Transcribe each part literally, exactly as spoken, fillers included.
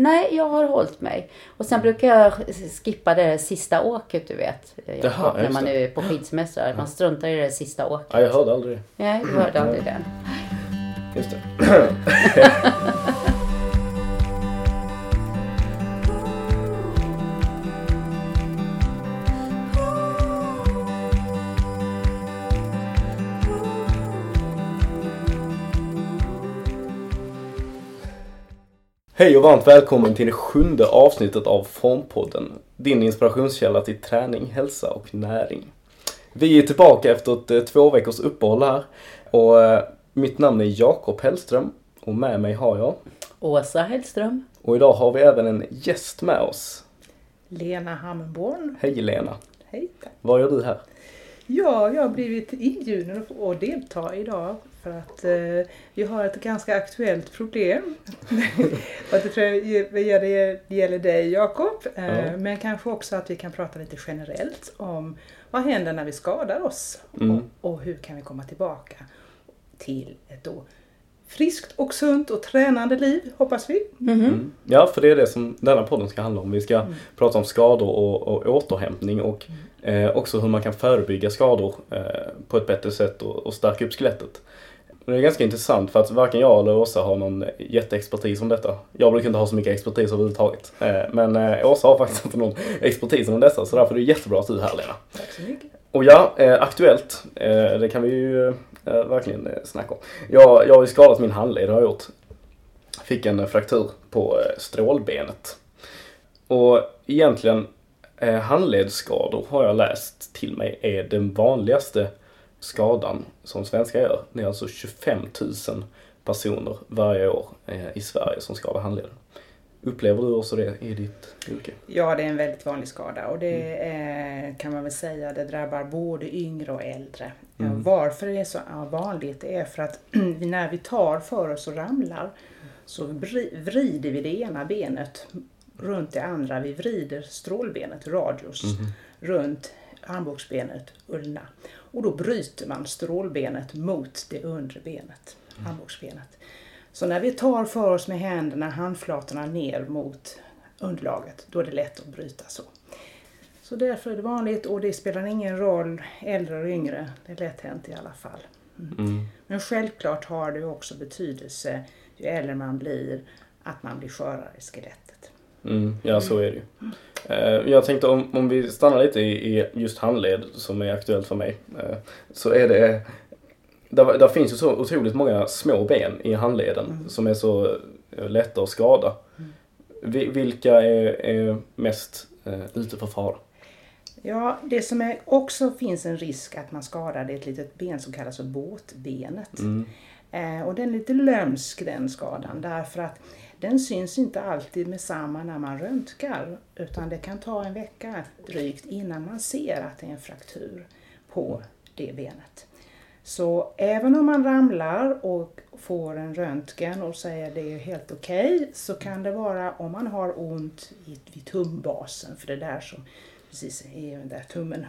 Nej, jag har hållit mig. Och sen brukar jag skippa det sista åket, du vet. Jaha, när man är på skidsemester. Ja. Man struntar i det sista åket. Ja, jag hörde aldrig. Nej, jag hörde aldrig det. Just det. Hej och varmt välkommen till det sjunde avsnittet av Formpodden, din inspirationskälla till träning, hälsa och näring. Vi är tillbaka efter ett två veckors uppehåll här och mitt namn är Jakob Hellström och med mig har jag Åsa Hellström. Och idag har vi även en gäst med oss. Lena Hammborn. Hej Lena. Hej. Vad gör du här? Ja, jag har blivit inbjuden att delta idag för att eh, vi har ett ganska aktuellt problem. Och det tror jag det gäller dig, Jakob. Eh, mm. Men kanske också att vi kan prata lite generellt om vad händer när vi skadar oss. Mm. Och, och hur kan vi komma tillbaka till ett då friskt och sunt och tränande liv, hoppas vi. Mm-hmm. Mm. Ja, för det är det som denna podden ska handla om. Vi ska mm. prata om skador och, och återhämtning och mm. Eh, också hur man kan förebygga skador eh, på ett bättre sätt och, och stärka upp skelettet. Det är ganska intressant för att varken jag eller Åsa har någon jätteexpertis om detta. Jag brukar inte ha så mycket expertis överhuvudtaget. Eh, men eh, Åsa har faktiskt inte någon expertis om dessa, så därför är det jättebra att du är här, Lena. Tack så mycket. Och ja, eh, aktuellt. Eh, det kan vi ju eh, verkligen eh, snacka om. Jag, jag har ju skadat min handled, det har jag gjort. Fick en eh, fraktur på eh, strålbenet. Och egentligen... handledsskador har jag läst till mig är den vanligaste skadan som svenskar gör. Det är alltså tjugofem tusen personer varje år i Sverige som skadar handleden. Upplever du också det i ditt yrke? Ja, det är en väldigt vanlig skada och det är, kan man väl säga, det drabbar både yngre och äldre. Mm. Varför det är så vanligt är för att när vi tar för oss och ramlar så vrider vi det ena benet runt det andra. Vi vrider strålbenet, radius, mm-hmm. runt armbågsbenet, ulna. Och då bryter man strålbenet mot det undre benet, mm. armbågsbenet. Så när vi tar för oss med händerna, handflatorna ner mot underlaget, då är det lätt att bryta så. Så därför är det vanligt och det spelar ingen roll, äldre och yngre. Det är lätt hänt i alla fall. Mm. Mm. Men självklart har det också betydelse ju äldre man blir, att man blir skörare i skelettet. Mm, ja, så är det ju. Jag tänkte om, om vi stannar lite i, i just handled som är aktuellt för mig, så är det där, där finns ju så otroligt många små ben i handleden mm. som är så lätta att skada. Mm. Vilka är, är mest ute för fara? Ja, det som är också finns en risk att man skadar, det är ett litet ben som kallas för båtbenet. Mm. Och den är lite lömsk, den skadan, därför att den syns inte alltid med samma när man röntgar, utan det kan ta en vecka drygt innan man ser att det är en fraktur på det benet. Så även om man ramlar och får en röntgen och säger att det är helt okej okay, så kan det vara om man har ont vid tumbasen, för det där som precis är där tummen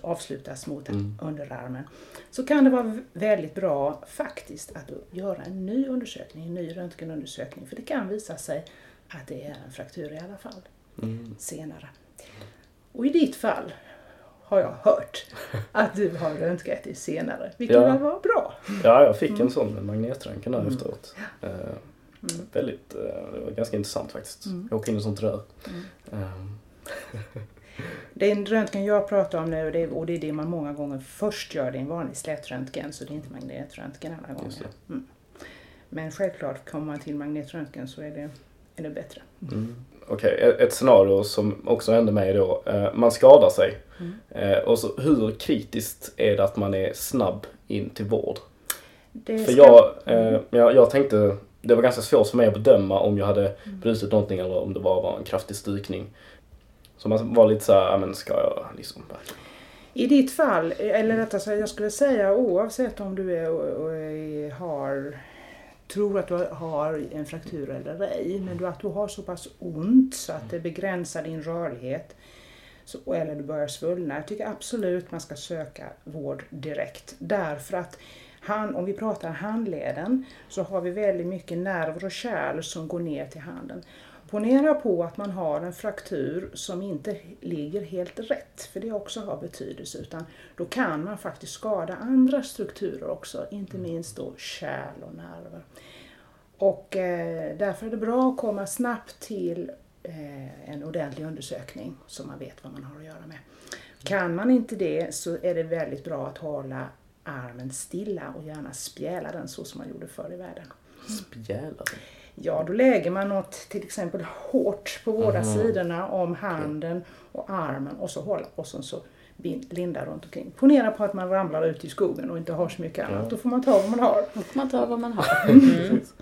avslutas mot mm. underarmen, så kan det vara väldigt bra faktiskt att göra en ny undersökning, en ny röntgenundersökning, för det kan visa sig att det är en fraktur i alla fall mm. senare. Och i ditt fall har jag hört att du har röntgat dig senare, vilket ja. var bra. Ja, jag fick mm. en sån magnetröntgen där mm. efteråt. Ja. Eh, mm. Väldigt, eh, det var ganska intressant faktiskt. Mm. Jag åker in i sånt rör. Mm. Eh. Den röntgen jag pratar om nu, och det, och det är det man många gånger först gör, det är en vanlig slätröntgen, så det är inte magnetröntgen alla gånger. Mm. Men självklart, kommer man till magnetröntgen så är det, är det bättre. Mm. Okej, okay. Ett scenario som också hände mig då, man skadar sig. Mm. Och så hur kritiskt är det att man är snabb in till vård? Det för ska... jag, eh, jag, jag tänkte, det var ganska svårt för mig att bedöma om jag hade mm. brutit någonting eller om det bara var en kraftig stukning. Så man var lite så här, men ska jag liksom... I ditt fall, eller rättare sagt, jag skulle säga oavsett om du är, och är, har, tror att du har en fraktur eller ej, men att du har så pass ont så att det begränsar din rörlighet så, eller du börjar svullna. Jag tycker absolut man ska söka vård direkt. Därför att han, om vi pratar handleden, så har vi väldigt mycket nerver och kärl som går ner till handen. Ponera på att man har en fraktur som inte ligger helt rätt, för det också har betydelse, utan då kan man faktiskt skada andra strukturer också, inte minst då kärl och nerver. Och eh, därför är det bra att komma snabbt till eh, en ordentlig undersökning så man vet vad man har att göra med. Kan man inte det så är det väldigt bra att hålla armen stilla och gärna spjäla den så som man gjorde förr i världen. Spjäla den? Ja, då lägger man något till exempel hårt på båda Aha. sidorna om handen och armen och så håller och sen så lindar runt omkring. Ponera på att man ramlar ut i skogen och inte har så mycket annat. Ja. Då får man ta vad man har. Då får man ta vad man har. Mm.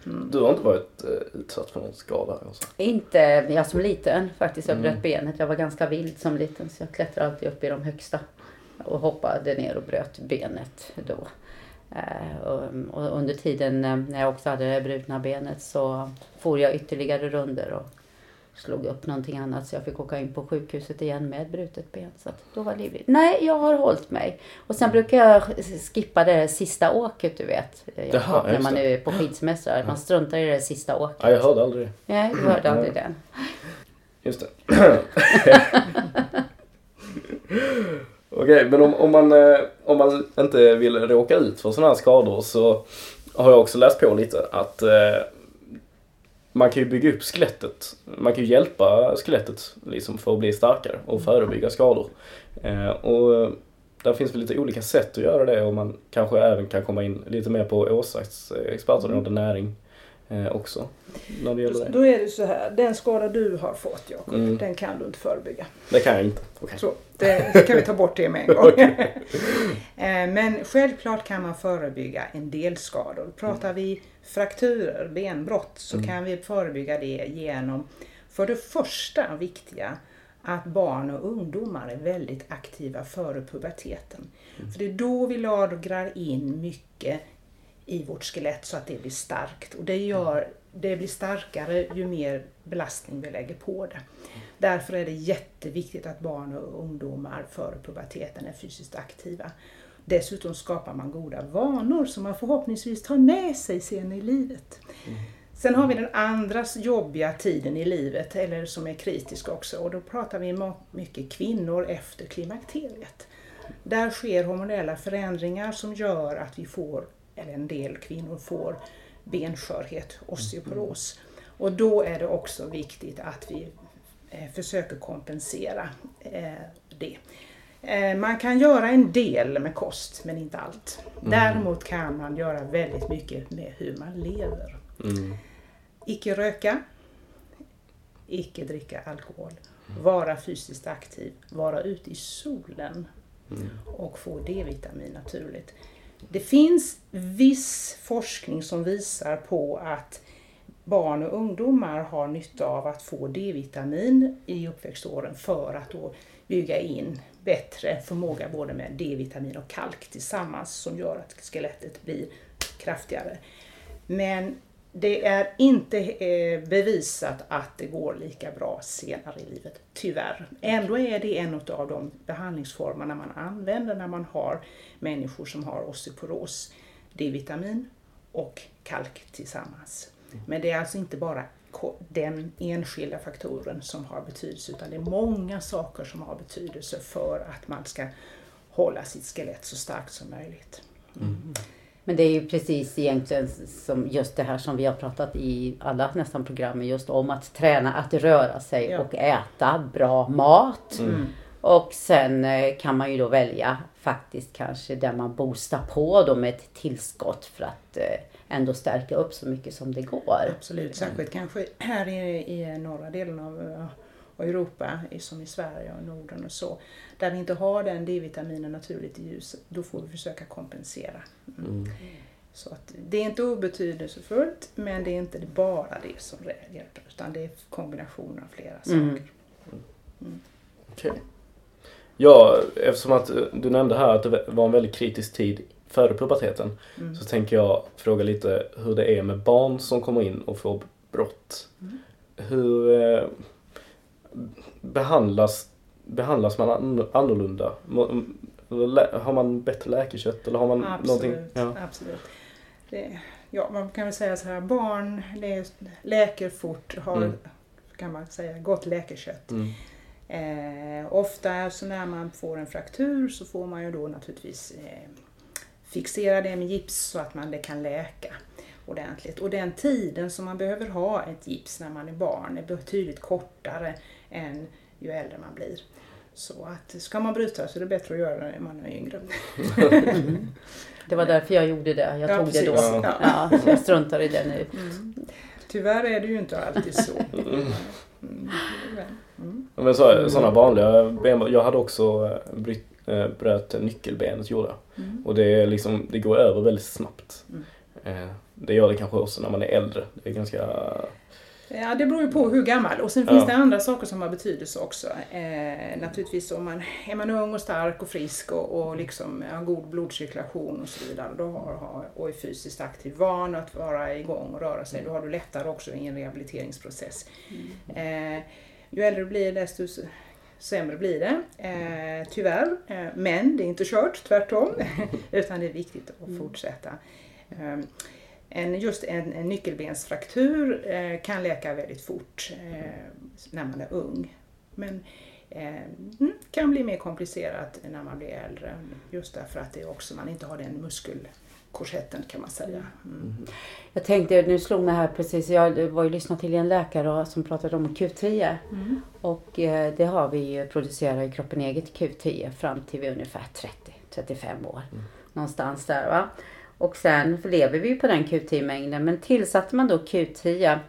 Mm. Du har inte varit eh, utsatt för någon skada? Också. Inte, jag som liten faktiskt. Jag bröt mm. benet. Jag var ganska vild som liten så jag klättrade alltid upp i de högsta och hoppade ner och bröt benet då. Och under tiden när jag också hade det brutna benet så for jag ytterligare runder och slog upp någonting annat så jag fick åka in på sjukhuset igen med brutet ben, så att då var livligt. Nej, jag har hållit mig. Och sen brukar jag skippa det sista åket, du vet. Jaha, när man är på skidsemester, ja. Man struntar i det sista åket. Ja, jag hörde aldrig. Nej, jag hörde aldrig den. Just det. Okej, men om, om, man, om man inte vill råka ut för sådana här skador så har jag också läst på lite att eh, man kan ju bygga upp skelettet. Man kan ju hjälpa skelettet liksom, för att bli starkare och förebygga skador. Eh, och där finns väl lite olika sätt att göra det och man kanske även kan komma in lite mer på Åsas expertområde näring eh, också. När det gäller det. Då är det så här, den skada du har fått, Jakob, mm. den kan du inte förebygga. Det kan jag inte. Okay. Så. Det kan vi ta bort det med en gång. Men självklart kan man förebygga en del skador. Pratar vi frakturer, benbrott, så mm. kan vi förebygga det genom, för det första viktiga, att barn och ungdomar är väldigt aktiva före puberteten. Mm. För det är då vi lagrar in mycket i vårt skelett så att det blir starkt. Och det, gör, det blir starkare ju mer belastning vi lägger på det. Därför är det jätteviktigt att barn och ungdomar före puberteten är fysiskt aktiva. Dessutom skapar man goda vanor som man förhoppningsvis tar med sig sen i livet. Sen har vi den andra jobbiga tiden i livet, eller som är kritisk också. Och då pratar vi mycket kvinnor efter klimakteriet. Där sker hormonella förändringar som gör att vi får, eller en del kvinnor får, benskörhet, osteoporos. Och då är det också viktigt att vi försöker kompensera eh, det. Eh, man kan göra en del med kost, men inte allt. Mm. Däremot kan man göra väldigt mycket med hur man lever. Mm. Icke röka, icke dricka alkohol, mm. vara fysiskt aktiv, vara ute i solen mm. och få D-vitamin naturligt. Det finns viss forskning som visar på att barn och ungdomar har nytta av att få D-vitamin i uppväxtåren för att då bygga in bättre förmåga både med D-vitamin och kalk tillsammans som gör att skelettet blir kraftigare. Men det är inte bevisat att det går lika bra senare i livet, tyvärr. Ändå är det en av de behandlingsformerna man använder när man har människor som har osteoporos, D-vitamin och kalk tillsammans. Men det är alltså inte bara den enskilda faktoren som har betydelse, utan det är många saker som har betydelse för att man ska hålla sitt skelett så starkt som möjligt. Mm. Men det är ju precis egentligen som just det här som vi har pratat i alla nästan program, just om att träna, att röra sig ja. Och äta bra mat. Mm. Och sen kan man ju då välja faktiskt kanske där man boostar på då med ett tillskott för att ändå stärka upp så mycket som det går. Absolut, särskilt kanske här i, i norra delen av Europa, som i Sverige och Norden och så. Där vi inte har den D-vitaminen naturligt i ljuset, då får vi försöka kompensera. Mm. Mm. Så att det är inte obetydelsefullt, men det är inte bara det som hjälper, utan det är kombinationen av flera saker. Mm. Mm. Okej. Okay. Ja, eftersom att du nämnde här att det var en väldigt kritisk tid före puberteten mm. så tänker jag fråga lite hur det är med barn som kommer in och får brott. Mm. Hur eh, behandlas, behandlas man annorlunda? Har man bättre läkekött eller har man absolut, någonting? Ja. Absolut. Det, ja, man kan väl säga så här, barn läker fort, har mm. kan man säga, gott läkekött. Mm. Eh, ofta så när man får en fraktur så får man ju då naturligtvis eh, fixera det med gips så att man det kan läka ordentligt. Och den tiden som man behöver ha ett gips när man är barn är betydligt kortare än ju äldre man blir. Så att ska man bryta så är det bättre att göra det när man är yngre. Det var därför jag gjorde det. Jag ja, tog precis. det då. Ja. Ja, jag struntar i det nu. Mm. Tyvärr är det ju inte alltid så. Mm. Mm. Men så, sådana vanliga ben, jag hade också bröt nyckelbenet gjorde jag. Mm. Och det, är liksom, det går över väldigt snabbt. Mm. Det gör det kanske också när man är äldre. Det är ganska... Ja, det beror ju på hur gammal. Och sen finns ja. det andra saker som har betydelse också. Eh, naturligtvis om man är man ung och stark och frisk och, och liksom har god blodcirkulation och så vidare. Då har, har, och är fysiskt aktiv, van att vara igång och röra sig. Då har du lättare också i en rehabiliteringsprocess. Mm. Eh, ju äldre du blir desto sämre blir det. Eh, tyvärr. Eh, men det är inte kört, tvärtom. Utan det är viktigt att mm. fortsätta. Eh, En, just en, en nyckelbensfraktur eh, kan läka väldigt fort eh, när man är ung. Men eh, kan bli mer komplicerat när man blir äldre. Just därför att det också, man inte har den muskelkorsetten kan man säga. Mm. Jag tänkte, nu slog mig här precis. Jag var ju lyssnat till en läkare som pratade om Q tio. Mm. Och eh, det har vi ju producerat i kroppen eget Q tio fram till vi ungefär trettio till trettiofem år. Mm. Någonstans där, va? Och sen lever vi på den Q tio-mängden. Men tillsatte man då Q tio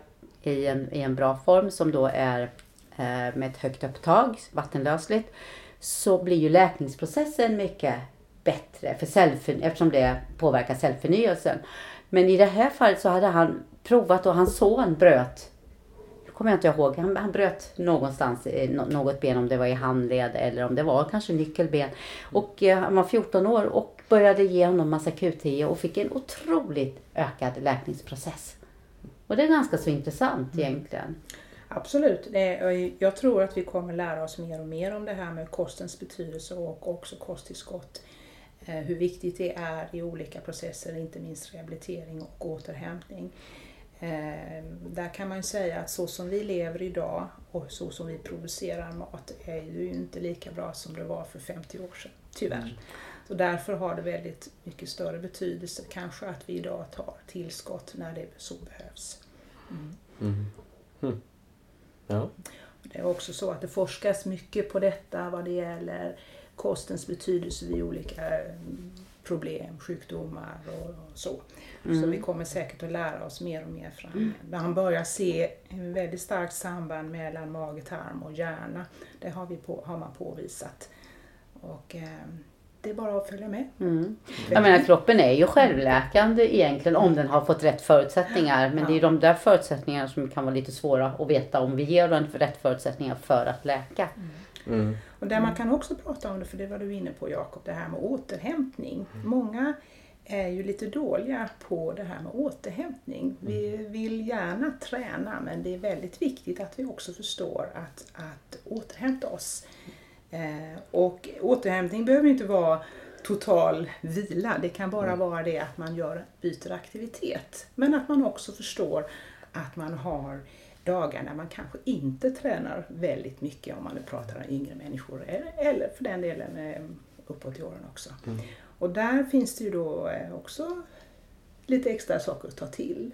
i en, i en bra form som då är eh, med ett högt upptag, vattenlösligt. Så blir ju läkningsprocessen mycket bättre för cellförny- eftersom det påverkar cellförnyelsen. Men i det här fallet så hade han provat och hans son bröt. Jag kommer inte ihåg, han, han bröt någonstans i no- något ben, om det var i handled eller om det var kanske nyckelben. Och eh, han var fjorton år och började ge honom massa Q tio och fick en otroligt ökad läkningsprocess. Och det är ganska så intressant mm. egentligen. Absolut. Jag tror att vi kommer lära oss mer och mer om det här med kostens betydelse och också kosttillskott. Hur viktigt det är i olika processer, inte minst rehabilitering och återhämtning. Där kan man ju säga att så som vi lever idag och så som vi producerar mat är ju inte lika bra som det var för femtio år sedan, tyvärr. Och därför har det väldigt mycket större betydelse kanske att vi idag tar tillskott när det så behövs. Mm. Mm. Mm. Ja. Det är också så att det forskas mycket på detta vad det gäller kostens betydelse vid olika problem, sjukdomar och så. Mm. Så vi kommer säkert att lära oss mer och mer fram. När man börjar se en väldigt starkt samband mellan mage, tarm och hjärna, det har, vi på, har man påvisat. Och... Eh, det är bara att följa med. Mm. Jag menar, kroppen är ju självläkande egentligen om den har fått rätt förutsättningar. Men ja. det är de där förutsättningarna som kan vara lite svåra att veta om vi ger den rätt förutsättningar för att läka. Mm. Mm. Och där man kan också prata om det, för det var du inne på Jakob, det här med återhämtning. Mm. Många är ju lite dåliga på det här med återhämtning. Vi vill gärna träna, men det är väldigt viktigt att vi också förstår att, att återhämta oss. Eh, och återhämtning behöver inte vara total vila, det kan bara vara det att man gör, byter aktivitet, men att man också förstår att man har dagar när man kanske inte tränar väldigt mycket, om man nu pratar om yngre människor eller för den delen uppåt i åren också. Mm. Och där finns det ju då också lite extra saker att ta till,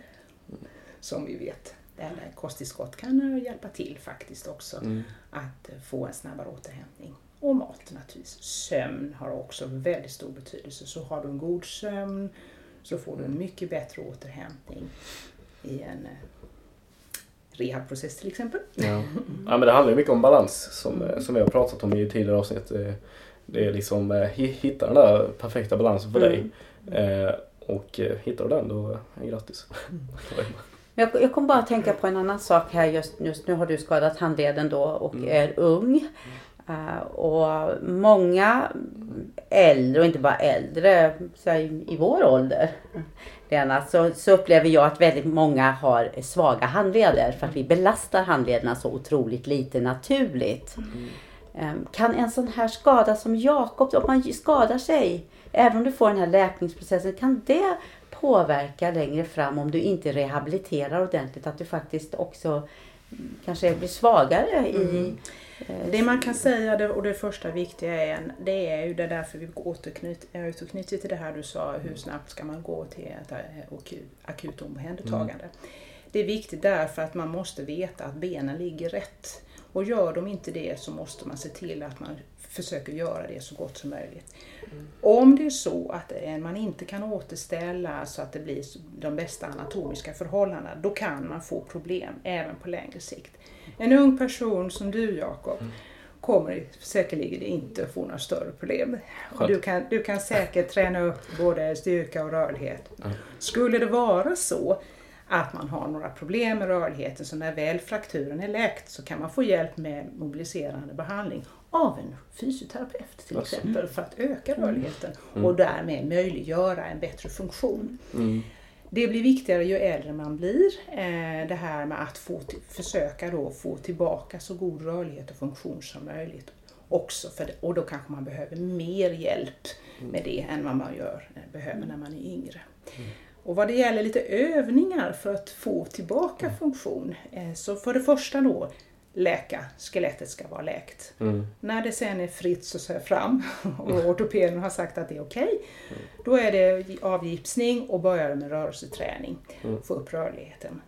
som vi vet. Eller kosttillskott kan hjälpa till faktiskt också mm. att få en snabbare återhämtning. Och mat naturligtvis. Sömn har också väldigt stor betydelse. Så har du en god sömn så får du en mycket bättre återhämtning i en rehabprocess till exempel. Ja. Ja, men det handlar ju mycket om balans som, som vi har pratat om i tidigare avsnitt. Det är liksom hitta den där perfekta balansen för dig. Mm. Och hittar du den, då är grattis. Mm. Jag, jag kommer bara att tänka på en annan sak här just, just nu har du skadat handleden då och mm. är ung. Uh, och många äldre, och inte bara äldre, så här, i vår ålder Lena, så, så upplever jag att väldigt många har svaga handleder för att vi belastar handlederna så otroligt lite naturligt. Mm. Um, kan en sån här skada som Jakob, om man skadar sig, även om du får den här läkningsprocessen, kan det påverka längre fram om du inte rehabiliterar ordentligt, att du faktiskt också kanske blir svagare mm. i... Det man kan säga, och det första viktiga är, det är ju det därför vi återknyter till det här du sa, hur snabbt ska man gå till ett akut omhändertagande. Mm. Det är viktigt därför att man måste veta att benen ligger rätt. Och gör de inte det så måste man se till att man försöker göra det så gott som möjligt. Mm. Om det är så att man inte kan återställa så att det blir de bästa anatomiska förhållandena, då kan man få problem även på längre sikt. En ung person som du, Jakob, mm. kommer säkerligen inte få några större problem. Du kan, du kan säkert träna upp både styrka och rörlighet. Mm. Skulle det vara så att man har några problem med rörligheten, så när väl frakturen är läkt så kan man få hjälp med mobiliserande behandling av en fysioterapeut till alltså. exempel för att öka rörligheten mm. och därmed möjliggöra en bättre funktion. Mm. Det blir viktigare ju äldre man blir, det här med att få till, försöka då få tillbaka så god rörlighet och funktion som möjligt också. För det, och då kanske man behöver mer hjälp med det än vad man gör, behöver när man är yngre. Mm. Och vad det gäller lite övningar för att få tillbaka mm. funktion, så för det första då, läka, skelettet ska vara läkt. Mm. När det sen är fritt så ser fram och ortopeden har sagt att det är okej, okay, mm. då är det avgipsning och börjar med rörelseträning, mm. få upp rörligheten.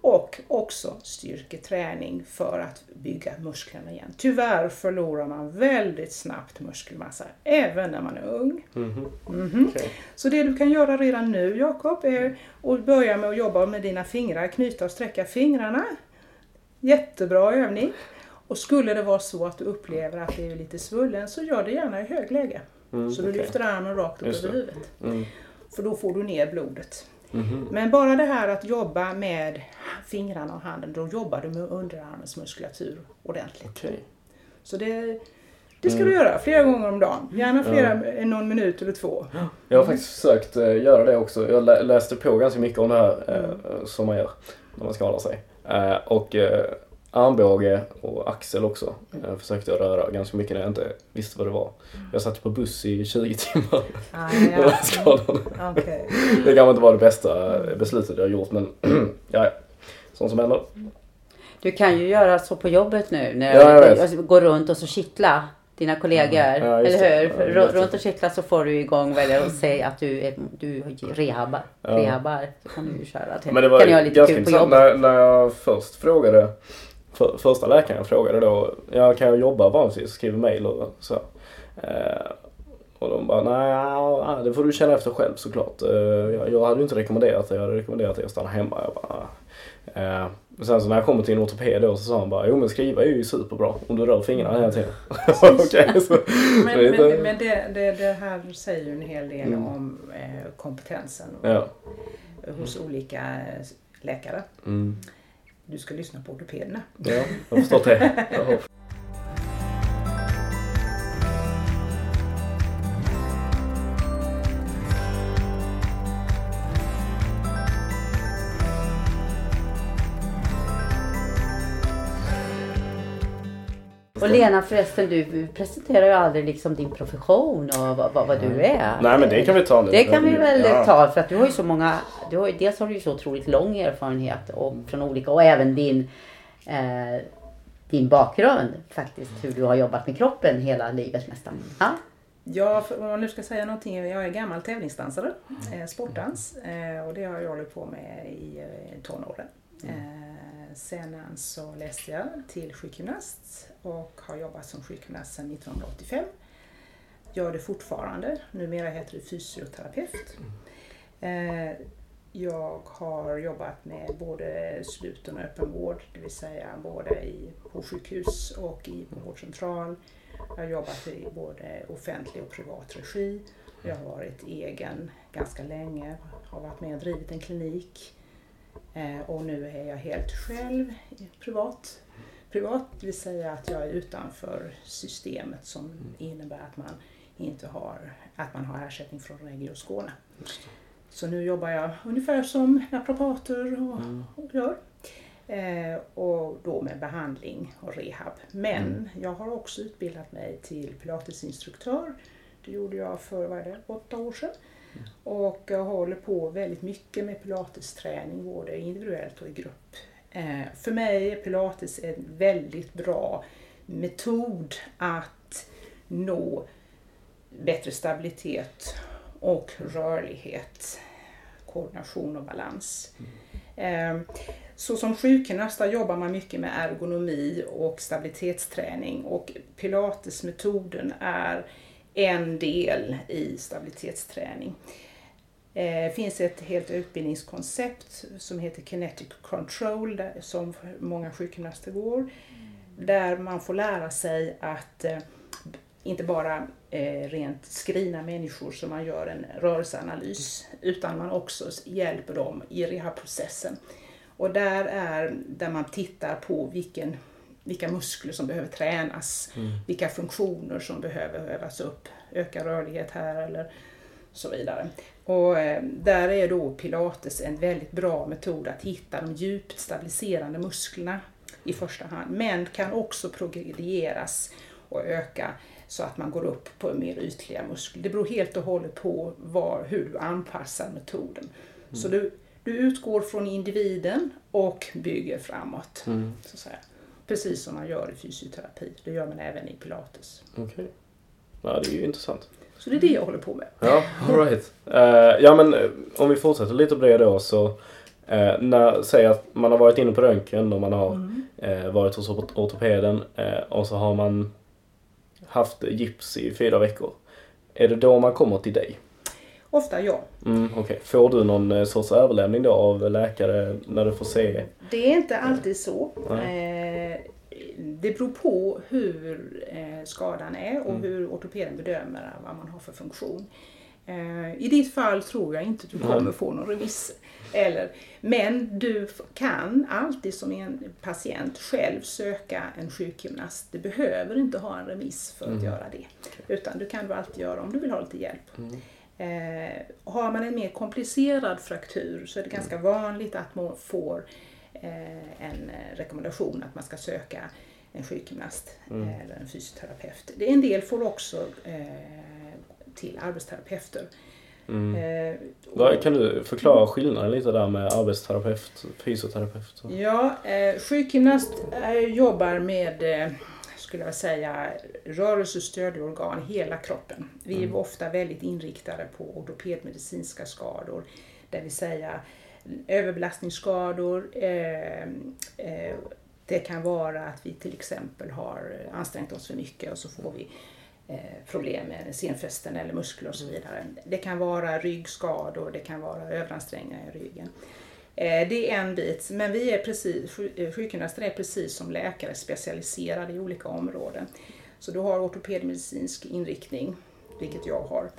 Och också styrketräning för att bygga musklerna igen. Tyvärr förlorar man väldigt snabbt muskelmassa, även när man är ung. Mm-hmm. Mm-hmm. Okay. Så det du kan göra redan nu, Jakob, är att börja med att jobba med dina fingrar, knyta och sträcka fingrarna. Jättebra övning. Och skulle det vara så att du upplever att det är lite svullen, så gör det gärna i högläge. Mm, så du okay. lyfter armen rakt upp över huvudet. Mm. För då får du ner blodet. Mm-hmm. Men bara det här att jobba med fingrarna och handen, då jobbar du med underarmens muskulatur ordentligt. Okay. Så det, det ska mm. du göra flera gånger om dagen. Gärna flera, mm. någon minut eller två. Jag har faktiskt försökt göra det också. Jag läste på ganska mycket om det här mm. som man gör när man skadar sig. Och armbåge och axel också. Jag försökte röra ganska mycket när jag inte visste vad det var. Jag satt på buss i tjugo timmar. Ah, ja. Okay. Det kan inte vara det bästa beslutet jag har gjort, men ja, sånt som händer. Du kan ju göra så på jobbet nu när ja, jag går runt och så kittla dina kollegor, ja, eller hur? Ja, runt och kittla så får du igång välja och säga att du, är, du rehabbar. Ja. Rehabbar, så kan du ju köra till. Men det var kan jag lite kul på jobbet. När, när jag först frågade För, första läkaren frågade då, jag kan jag jobba vanligtvis, skriva mejl och så. Eh, och de bara, nej, det får du känna efter själv såklart. Eh, jag, jag hade ju inte rekommenderat det, jag hade rekommenderat det att stanna hemma. Jag bara, eh, sen så när jag kommer till en ortoped då så sa han bara, jo men skriva är ju superbra om du rör fingrarna hela tiden. Okay, så, men så det, men, men det, det, det här säger ju en hel del mm. om eh, kompetensen och, ja. hos mm. olika läkare. Mm. Du ska lyssna på ortopederna. Ja, jag har förstått det. Jaha. Och Lena, förresten, du presenterar ju aldrig liksom din profession och vad, vad, vad du är. Nej, men det kan vi ta nu. Det kan vi väl ja. ta, för att du har ju så många, du har ju, dels har du ju så otroligt lång erfarenhet och, från olika, och även din, eh, din bakgrund faktiskt, hur du har jobbat med kroppen hela livet nästan. Ja, ja för, om man nu ska säga någonting, jag är gammal tävlingsdansare, eh, sportdans, eh, och det har jag hållit på med i eh, tonåren. Mm. Eh, sedan så läste jag till sjukgymnast och har jobbat som sjukgymnast sedan nittonhundraåttiofem. Gör det fortfarande. Numera heter det fysioterapeut. Eh, jag har jobbat med både sluten och öppenvård, det vill säga både i, på sjukhus och i vårdcentral. Jag har jobbat i både offentlig och privat regi. Jag har varit egen ganska länge. Har varit med och drivit en klinik. Och nu är jag helt själv, privat. Privat vill säga att jag är utanför systemet som innebär att man inte har, att man har ersättning från Region Skåne. Så nu jobbar jag ungefär som naprapater och, mm. och gör. Eh, och då med behandling och rehab. Men mm. jag har också utbildat mig till pilatesinstruktör. Det gjorde jag för vad är det, åtta år sedan. Och jag håller på väldigt mycket med pilatesträning, både individuellt och i grupp. För mig är pilates en väldigt bra metod att nå bättre stabilitet och rörlighet, koordination och balans. Så som sjukgymnast jobbar man mycket med ergonomi och stabilitetsträning, och pilatesmetoden är en del i stabilitetsträning. Det finns ett helt utbildningskoncept som heter Kinetic Control som många sjukgymnaster går, där man får lära sig att inte bara rent skrina människor som man gör en rörelseanalys, utan man också hjälper dem i rehabprocessen. Och där är där man tittar på vilken, vilka muskler som behöver tränas, mm. vilka funktioner som behöver övas upp, öka rörlighet här eller så vidare. Och eh, där är då pilates en väldigt bra metod att hitta de djupt stabiliserande musklerna i första hand, men kan också progredieras och öka så att man går upp på mer ytliga muskler. Det beror helt och hållet på var, hur du anpassar metoden. Mm. Så du Du utgår från individen och bygger framåt. Mm. Så att säga. Precis som man gör i fysioterapi. Det gör man även i pilates. Okej. Okay. Ja, det är ju intressant. Så det är det jag håller på med. Ja, all right. uh, ja, men om vi fortsätter lite på det då. Så, uh, när, säg att man har varit inne på röntgen och man har mm. uh, varit hos ortopeden. Uh, och så har man haft gips i fyra veckor. Är det då man kommer till dig? Ofta ja. Mm, okay. Får du någon sorts överlämning då av läkare när du får se? Det är inte alltid så. Eh, det beror på hur eh, skadan är och mm. hur ortopeden bedömer vad man har för funktion. Eh, I ditt fall tror jag inte du kommer mm. få någon remiss. Eller, men du kan alltid som en patient själv söka en sjukgymnast. Du behöver inte ha en remiss för att mm. göra det. Okay. Utan du kan du alltid göra om du vill ha lite hjälp. Mm. Eh, har man en mer komplicerad fraktur så är det ganska mm. vanligt att man får eh, en rekommendation att man ska söka en sjukgymnast mm. eller en fysioterapeut. En del får också eh, till arbetsterapeuter. Mm. Eh, och, kan du förklara skillnaden lite där med arbetsterapeut och fysioterapeut? Ja, eh, sjukgymnast eh, jobbar med eh, skulle jag säga rörelsestöd i organ, hela kroppen. Vi är mm. ofta väldigt inriktade på ortopedmedicinska skador, det vill säga överbelastningsskador. Eh, eh, det kan vara att vi till exempel har ansträngt oss för mycket och så får vi eh, problem med senfästen eller muskler och så vidare. Det kan vara ryggskador, det kan vara överansträngningar i ryggen. Det är en bit, men vi är precis, sjukgymnaster är precis som läkare specialiserade i olika områden. Så du har ortopedmedicinsk inriktning, vilket jag har.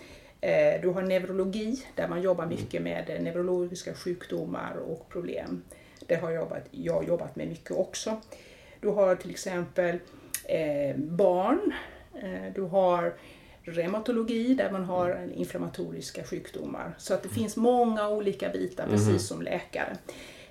Du har neurologi, där man jobbar mycket med neurologiska sjukdomar och problem. Det har jag jobbat, jag har jobbat med mycket också. Du har till exempel barn, du har reumatologi där man har inflammatoriska sjukdomar. Så att det finns många olika bitar, mm. precis som läkare.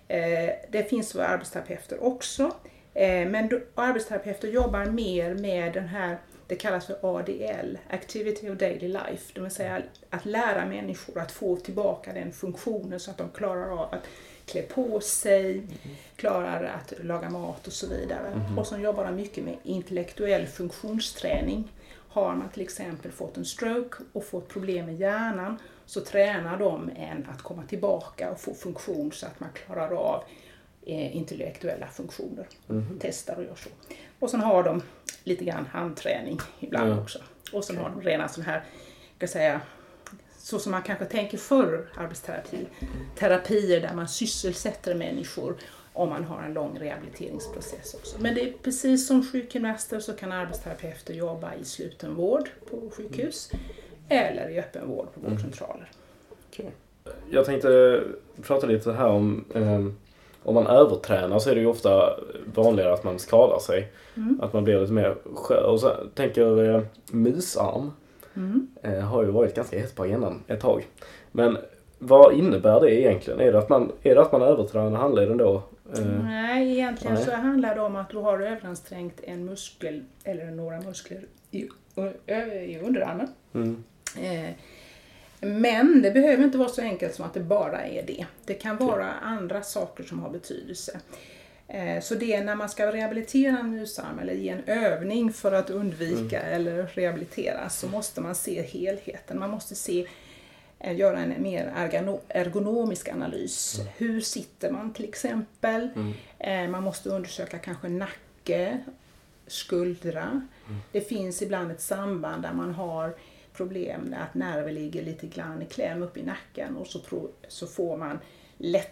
Eh, det finns för arbetsterapeuter också. Eh, men då, arbetsterapeuter jobbar mer med den här, det kallas för A D L, Activity of Daily Life. Det vill säga att lära människor att få tillbaka den funktionen så att de klarar av att klä på sig, mm. klarar att laga mat och så vidare. Mm. Och så jobbar de mycket med intellektuell funktionsträning. Har man till exempel fått en stroke och fått problem med hjärnan, så tränar de en att komma tillbaka och få funktion så att man klarar av eh, intellektuella funktioner. Mm-hmm. Testar och gör så. Och sen har de lite grann handträning ibland mm. också. Och sen okay. har de redan sån här, ska säga, så som man kanske tänker förr, arbetsterapi. Mm. Terapier där man sysselsätter människor om man har en lång rehabiliteringsprocess också. Men det är precis som sjukgymnaster så kan arbetsterapeuter jobba i slutenvård på sjukhus mm. eller i öppenvård på vårdcentraler. Okay. Jag tänkte prata lite här om eh, om man övertränar så är det ju ofta vanligare att man skadar sig. Mm. Att man blir lite mer skör. Och så tänker jag, mysarm mm. eh, har ju varit ganska hett på agendan ett tag. Men vad innebär det egentligen? Är det att man, är det att man övertränar handleden då? Nej, egentligen Nej. så handlar det om att du har överansträngt en muskel eller några muskler i, i underarmen. Mm. Eh, men det behöver inte vara så enkelt som att det bara är det. Det kan vara okay. andra saker som har betydelse. Så det är när man ska rehabilitera en musarm eller ge en övning för att undvika mm. eller rehabilitera, så måste man se helheten. Man måste se, göra en mer ergonomisk analys. Mm. Hur sitter man till exempel? Mm. Man måste undersöka kanske nacke, skuldra. Mm. Det finns ibland ett samband där man har problem att nerver ligger lite grann i kläm upp i nacken, och så, pro- så får man lätt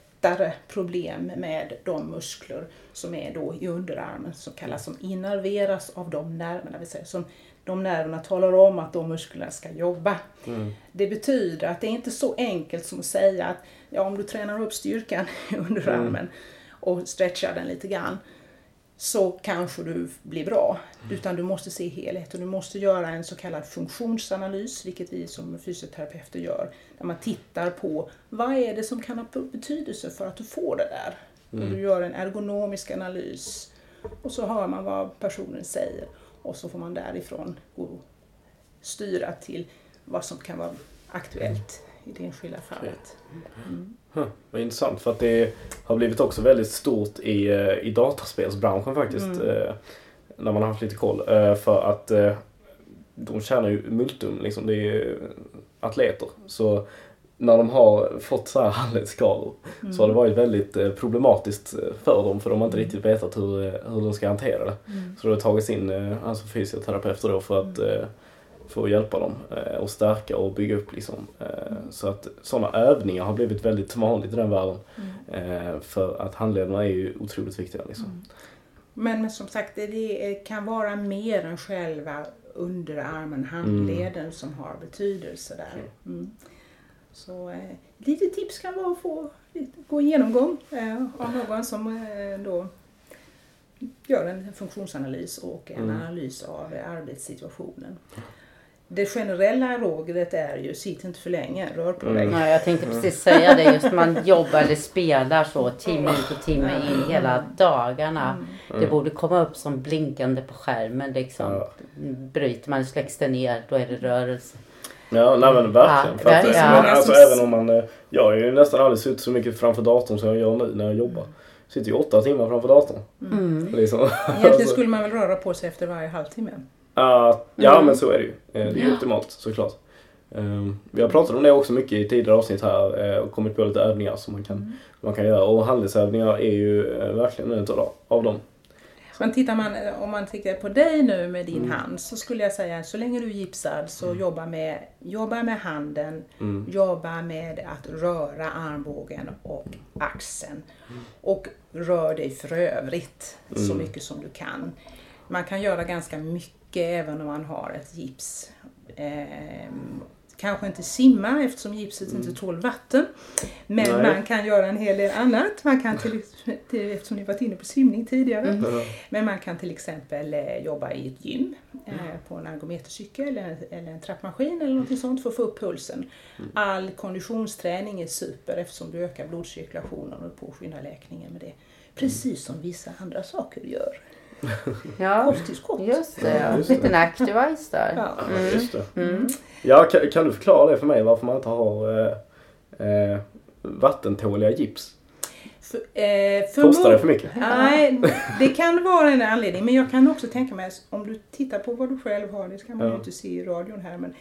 problem med de muskler som är då i underarmen, som kallas, som innerveras av de nerverna, vill säga, som de nerverna talar om att de musklerna ska jobba. Mm. Det betyder att det är inte så enkelt som att säga att ja, om du tränar upp styrkan i underarmen mm. och stretchar den lite grann, så kanske du blir bra. Mm. Utan du måste se helheten. Du måste göra en så kallad funktionsanalys, vilket vi som fysioterapeuter gör, där man tittar på vad är det som kan ha betydelse för att du får det där. Mm. Och du gör en ergonomisk analys, och så hör man vad personen säger, och så får man därifrån gå styra till vad som kan vara aktuellt i det enskilda fallet. Mm. Huh, vad intressant, för att det har blivit också väldigt stort i, i dataspelsbranschen faktiskt. Mm. Eh, när man har haft lite koll. Eh, för att eh, de tjänar ju multum, liksom, det är ju atleter. Så när de har fått så här handledsskador mm. så har det varit väldigt eh, problematiskt för dem. För de har inte mm. riktigt vetat hur, hur de ska hantera det. Mm. Så det har tagits in eh, alltså fysioterapeuter då för att eh, för att hjälpa dem eh, och stärka och bygga upp, liksom. Eh, mm. Så att sådana övningar har blivit väldigt vanligt i den världen. Mm. Eh, för att handledarna är ju otroligt viktiga, liksom. Mm. Men, men som sagt, det kan vara mer än själva underarmen, handleden mm. som har betydelse där. Mm. Så eh, lite tips kan vara att få lite, gå genomgång eh, av någon som eh, då gör en funktionsanalys och en mm. analys av eh, arbetssituationen. Det generella rådet är ju, sitt inte för länge, rör på dig. Mm. Ja, jag tänkte precis säga det, just man jobbar eller spelar så timme ut och timme in hela dagarna. Mm. Det borde komma upp som blinkande på skärmen, liksom. Ja. Bryter man, släcks det ner, då är det rörelse. Ja, nej, men verkligen. Ja, faktiskt. Ja. Men alltså, även om man, jag är ju nästan aldrig suttit så mycket framför datorn som jag gör nu när jag jobbar. Sitter ju åtta timmar framför datorn. Mm. Liksom. Egentligen skulle man väl röra på sig efter varje halvtimme. Uh, ja, mm. men så är det ju. Det är ju optimalt, såklart. Um, vi har pratat om det också mycket i tidigare avsnitt här och kommit på lite övningar som man kan, mm. man kan göra. Och handelsövningar är ju verkligen en av, av dem. Men tittar man, om man tittar på dig nu med din mm. hand, så skulle jag säga så länge du är gipsad, så mm. jobba, med, jobba med handen, mm. jobba med att röra armbågen och axeln. Mm. Och rör dig för övrigt mm. så mycket som du kan. Man kan göra ganska mycket även om man har ett gips. Eh, kanske inte simma, eftersom gipset mm. inte tål vatten. Men Nej. man kan göra en hel del annat. Man kan till, till, eftersom ni varit inne på simning tidigare. Mm. Mm. Men man kan till exempel jobba i ett gym. Eh, på en ergometercykel eller, eller en trappmaskin eller något sånt för att få upp pulsen. Mm. All konditionsträning är super, eftersom du ökar blodcirkulationen och påskyndar läkningen med det. Precis som vissa andra saker gör. Ja, just det. Ja. Lite en activize där. Ja, mm. just det. Mm. Ja, kan, kan du förklara det för mig, varför man inte har eh, eh, vattentåliga gips? För, eh, för Kostar det för mycket? Nej, det kan vara en anledning. Men jag kan också tänka mig, om du tittar på vad du själv har, det kan man ju ja. inte se i radion här, men,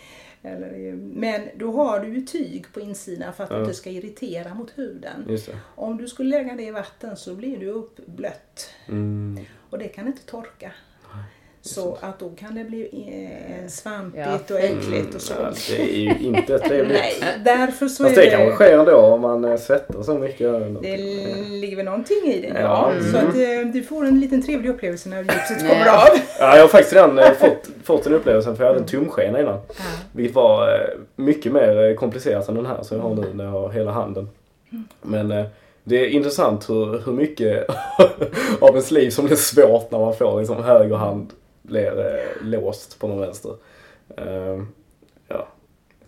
eller, men då har du ju tyg på insidan för att ja. du inte ska irritera mot huden. Just det. Om du skulle lägga det i vatten så blir du uppblött. Mm. Och det kan inte torka. Så att då kan det bli eh, svampigt ja. och äckligt och så. Mm, alltså, det är ju inte trevligt. Nej, därför så alltså, är det... det kan ske ändå om man eh, svettas så mycket. Eller det ligger någonting i det. Ja. Mm. Så att eh, du får en liten trevlig upplevelse när gipset kommer av. Ja, jag har faktiskt redan eh, fått, fått en upplevelse, för jag hade en tumskena innan. Ja. Vilket var eh, mycket mer komplicerat än den här som jag har nu när jag har hela handen. Mm. Men... Eh, det är intressant hur, hur mycket av ens liv som blir svårt när man får liksom, höger hand blir eh, låst på någon vänster. Uh, ja.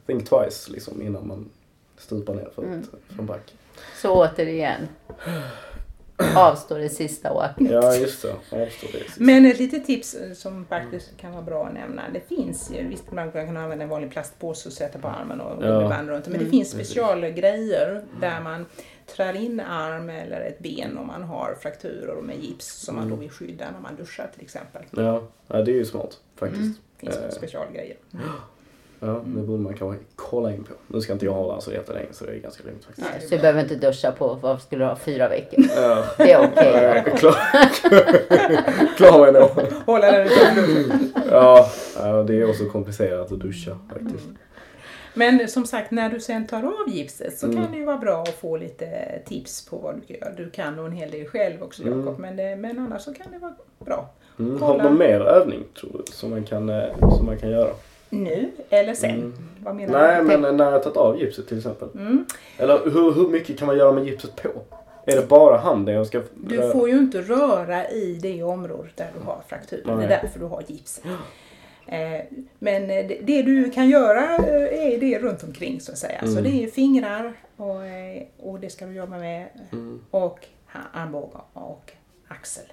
Think twice liksom, innan man stupar ner för ett, mm. från back. Så återigen, avstår det sista åket. Ja, just det. Avstår det sista. Men ett litet tips som faktiskt kan vara bra att nämna. Det finns ju, visst man kan använda en vanlig plastpåse och sätta på armen och ja. vandra runt. Men det finns specialgrejer där man trär in arm eller ett ben om man har frakturer med gips som man då vill skydda när man duschar till exempel. Ja, ja det är ju smart faktiskt. Mm. Finns eh. specialgrejer. Mm. Ja, det borde man kanske kolla in på. Nu ska inte jag hålla så jättelänge så det är ganska lugnt faktiskt. Nej, så du behöver inte duscha på, vad skulle du ha, fyra veckor? Ja. Det är okej. Okay, ja, jag klarar klar mig nog. Hålla den utan. Ja, det är också komplicerat att duscha faktiskt. Mm. Men som sagt, när du sen tar av gipset så mm. kan det ju vara bra att få lite tips på vad du gör. Du kan nog en hel del själv också, Jakob, mm. men, men annars så kan det vara bra. Mm. Har du mer övning, tror du, som man kan, som man kan göra? Nu eller sen? Mm. Vad menar Nej, du? Men när jag tagit av gipset till exempel. Mm. Eller hur, hur mycket kan man göra med gipset på? Är det bara handen jag ska röra? Du får ju inte röra i det området där du har frakturen. Det är därför du har gips. Men det du kan göra är det runt omkring så att säga. Mm. Så det är fingrar och, och det ska du jobba med. Mm. Och armbågar och axel.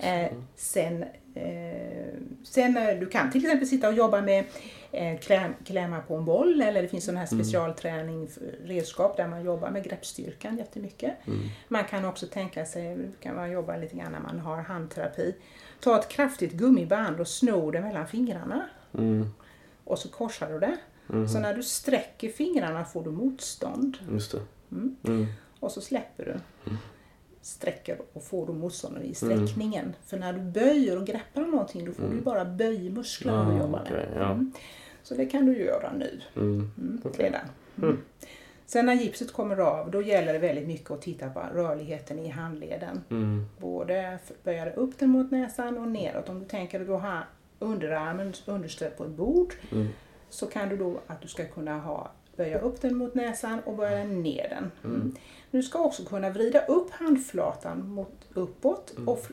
Mm. Eh, sen, eh, sen du kan till exempel sitta och jobba med eh, kläm, klämma på en boll eller det finns sån här specialträning redskap där man jobbar med greppstyrkan jättemycket. Mm. Man kan också tänka sig, kan man jobba lite grann när man har handterapi. Ta ett kraftigt gummiband och snor det mellan fingrarna. Mm. Och så korsar du det. Mm. Så när du sträcker fingrarna får du motstånd. Just det. Mm. Mm. Och så släpper du. Mm. Sträcker och får du motstånd i sträckningen. Mm. För när du böjer och greppar om någonting då får mm. du bara böjmusklerna och ah, jobba okay, med. Ja. Mm. Så det kan du göra nu. Mm. Mm, okay. Redan. Mm. Mm. Sen när gipset kommer av då gäller det väldigt mycket att titta på rörligheten i handleden. Mm. Både böja upp den mot näsan och neråt. Om du tänker att du har underarmen understöd på ett bord mm. så kan du då att du ska kunna ha böja upp den mot näsan och böja ner den. Mm. Du ska också kunna vrida upp handflatan mot uppåt mm. och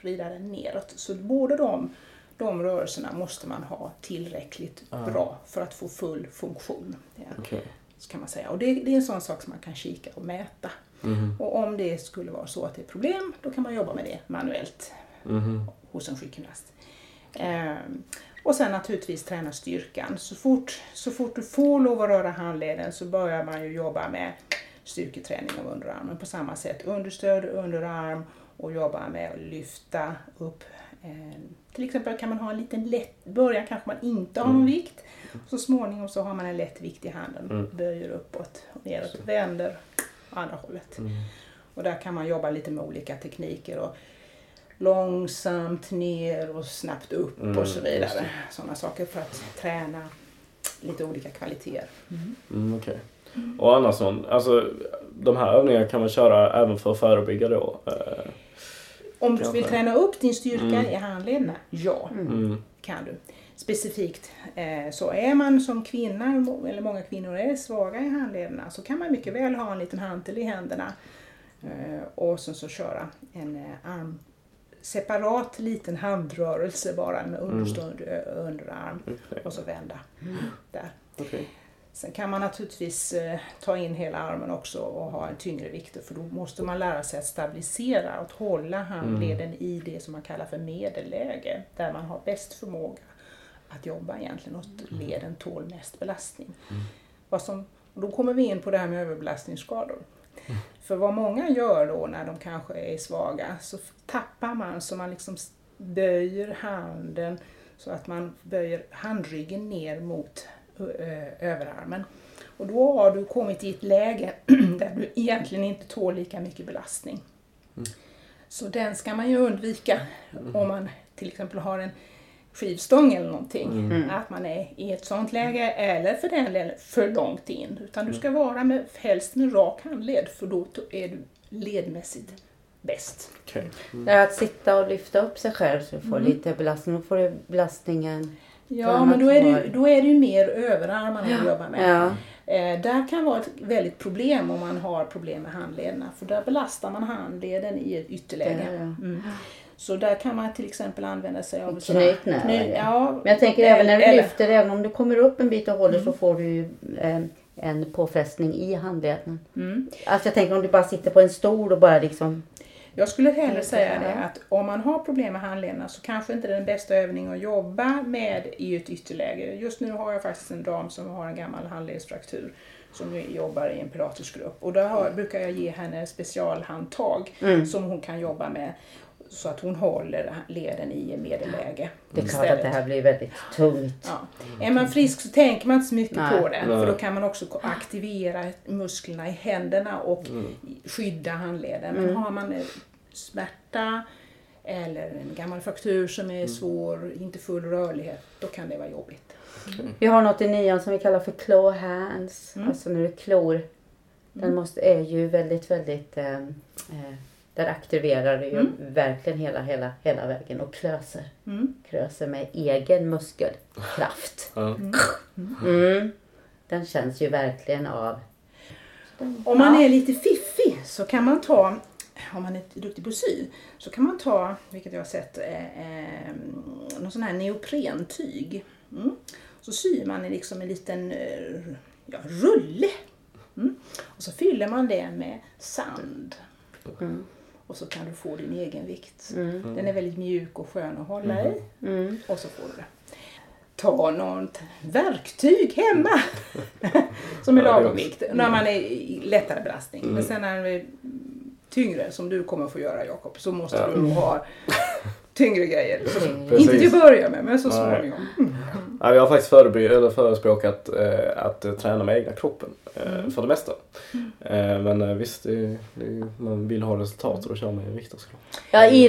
vrida den neråt. Så både de, de rörelserna måste man ha tillräckligt ah. bra för att få full funktion. Ja. Okay. Så kan man säga. Och det, det är en sån sak som man kan kika och mäta. Mm. Och om det skulle vara så att det är problem, då kan man jobba med det manuellt mm. hos en sjukgymnast. Ehm, och sen naturligtvis träna styrkan. Så fort, så fort du får lov att röra handleden så börjar man ju jobba med styrketräning av underarmen på samma sätt. Understöd underarm och jobba med att lyfta upp. Eh, till exempel kan man ha en liten lätt, början kanske man inte har någon mm. vikt. Så småningom så har man en lätt vikt i handen. Mm. Böjer uppåt och neråt, så. Vänder andra hållet. Mm. Och där kan man jobba lite med olika tekniker och långsamt ner och snabbt upp mm, och så vidare. Sådana saker för att träna lite olika kvaliteter. Mm. Mm, okej. Mm. Och annars, alltså, de här övningarna kan man köra även för att förebygga då? Eh, Om du vill träna upp din styrka mm. i handlederna, ja, mm. kan du. Specifikt eh, så är man som kvinna, eller många kvinnor är svaga i handlederna, så kan man mycket väl ha en liten hantel i händerna eh, och sen så köra en eh, arm. Separat liten handrörelse bara med understånd mm. underarm okay. och så vända mm. där. Okay. Sen kan man naturligtvis eh, ta in hela armen också och ha en tyngre vikt för då måste man lära sig att stabilisera och hålla handleden mm. i det som man kallar för medelläge där man har bäst förmåga att jobba egentligen och mm. leden tål mest belastning. Mm. Vad som, då kommer vi in på det här med överbelastningsskador. Mm. För vad många gör då när de kanske är svaga så tappar man så man liksom böjer handen så att man böjer handryggen ner mot ö- överarmen. Och då har du kommit i ett läge där du egentligen inte tål lika mycket belastning. Mm. Så den ska man ju undvika mm. om man till exempel har en skivstång eller någonting. Mm. Att man är i ett sånt läge eller för den delen för långt in. Utan du ska vara med, helst med rak handled för då är du ledmässigt bäst. Okay. Mm. Det är att sitta och lyfta upp sig själv så får mm. lite belastning. Då får du belastningen. Ja, men då är, det, då är det ju mer överarmarna ja. Att jobba med. Ja. Eh, där kan vara ett väldigt problem om man har problem med handlederna. För där belastar man handleden i ett ytterläge. Ja. Mm. Så där kan man till exempel använda sig av knytnäve. Kny- ja, men jag tänker även när du eller. lyfter, även om du kommer upp en bit och håller mm. så får du ju eh, en påfrestning i handleden. Mm. Alltså jag tänker om du bara sitter på en stol och bara liksom... Jag skulle hellre säga det, att om man har problem med handlederna så kanske inte det är den bästa övningen att jobba med i ett ytterläge. Just nu har jag faktiskt en dam som har en gammal handledsfraktur som jobbar i en pilatesgrupp. Och där har, brukar jag ge henne specialhandtag mm. som hon kan jobba med. Så att hon håller leden i medelläge. Det är klart att det här blir väldigt tungt. Ja. Är man frisk så tänker man inte så mycket Nej. på det. Nej. För då kan man också aktivera musklerna i händerna och mm. skydda handleden. Men mm. har man smärta eller en gammal fraktur som är svår, inte full rörlighet, då kan det vara jobbigt. Mm. Vi har något i nian som vi kallar för claw hands. Mm. Alltså när det klor. Den mm. måste, är ju väldigt, väldigt... Eh, eh, Där aktiverar du ju mm. verkligen hela, hela, hela vägen och klöser. Mm. Klöser med egen muskelkraft. Mm. Mm. Den känns ju verkligen av. Om man är lite fiffig så kan man ta, om man är duktig på sy, så kan man ta, vilket jag har sett, eh, eh, någon sån här neoprentyg. Mm. Så syr man liksom en liten eh, ja, rulle. Mm. Och så fyller man det med sand. Mm. Och så kan du få din egen vikt. Mm. Den är väldigt mjuk och skön att hålla mm. i. Mm. Och så får du det. Ta något verktyg hemma. som är lagom vikt. Mm. När man är i lättare belastning. Mm. Men sen när man är tyngre, som du kommer få göra, Jakob. Så måste ja. du ha tyngre grejer. Mm. Inte till att börja med, men så småningom. Mm. Ja, jag har faktiskt föreby- eller förespråkat eh, att träna med egna kroppen. Eh, mm. För det mesta. Mm. Eh, men visst, det, det, man vill ha resultat och då kör man ju vikter. Ja, i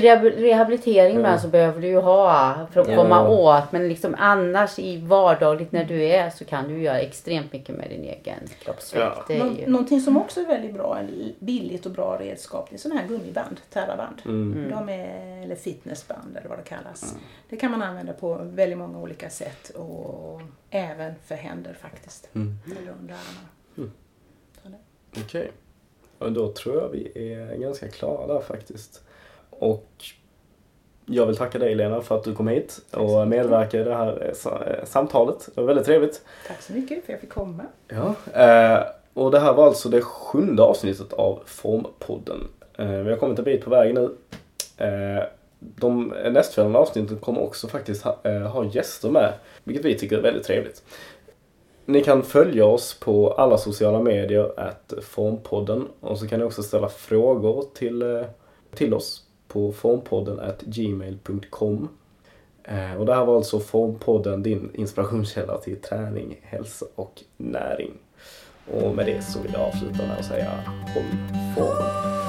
rehabilitering mm. så behöver du ju ha för att komma mm. åt. Men liksom annars i vardagligt när du är så kan du göra extremt mycket med din egen kroppsvikt. Ja. Nå- ju... Någonting som också är väldigt bra, billigt och bra redskap, det är sådana här gummiband, terraband. Mm. De är, eller fitnessband eller vad det kallas. Mm. Det kan man använda på väldigt många olika sätt. Och även för händer faktiskt. Mm. Eller under armarna. Mm. Okej. Okay. Och då tror jag vi är ganska klara där faktiskt. Och jag vill tacka dig, Lena, för att du kom hit. Tack och medverkade i det här samtalet. Det var väldigt trevligt. Tack så mycket för att jag fick komma. Ja. Och det här var alltså det sjunde avsnittet av Formpodden. Vi har kommit en bit på vägen nu. De nästföljande avsnitten kommer också faktiskt ha, äh, ha gäster med, vilket vi tycker är väldigt trevligt. Ni kan följa oss på alla sociala medier at formpodden och så kan ni också ställa frågor till, till oss på formpodden at gmail dot com. äh, Och det här var alltså Formpodden, din inspirationskälla till träning, hälsa och näring. Och med det så vill jag avsluta med att säga håll formen.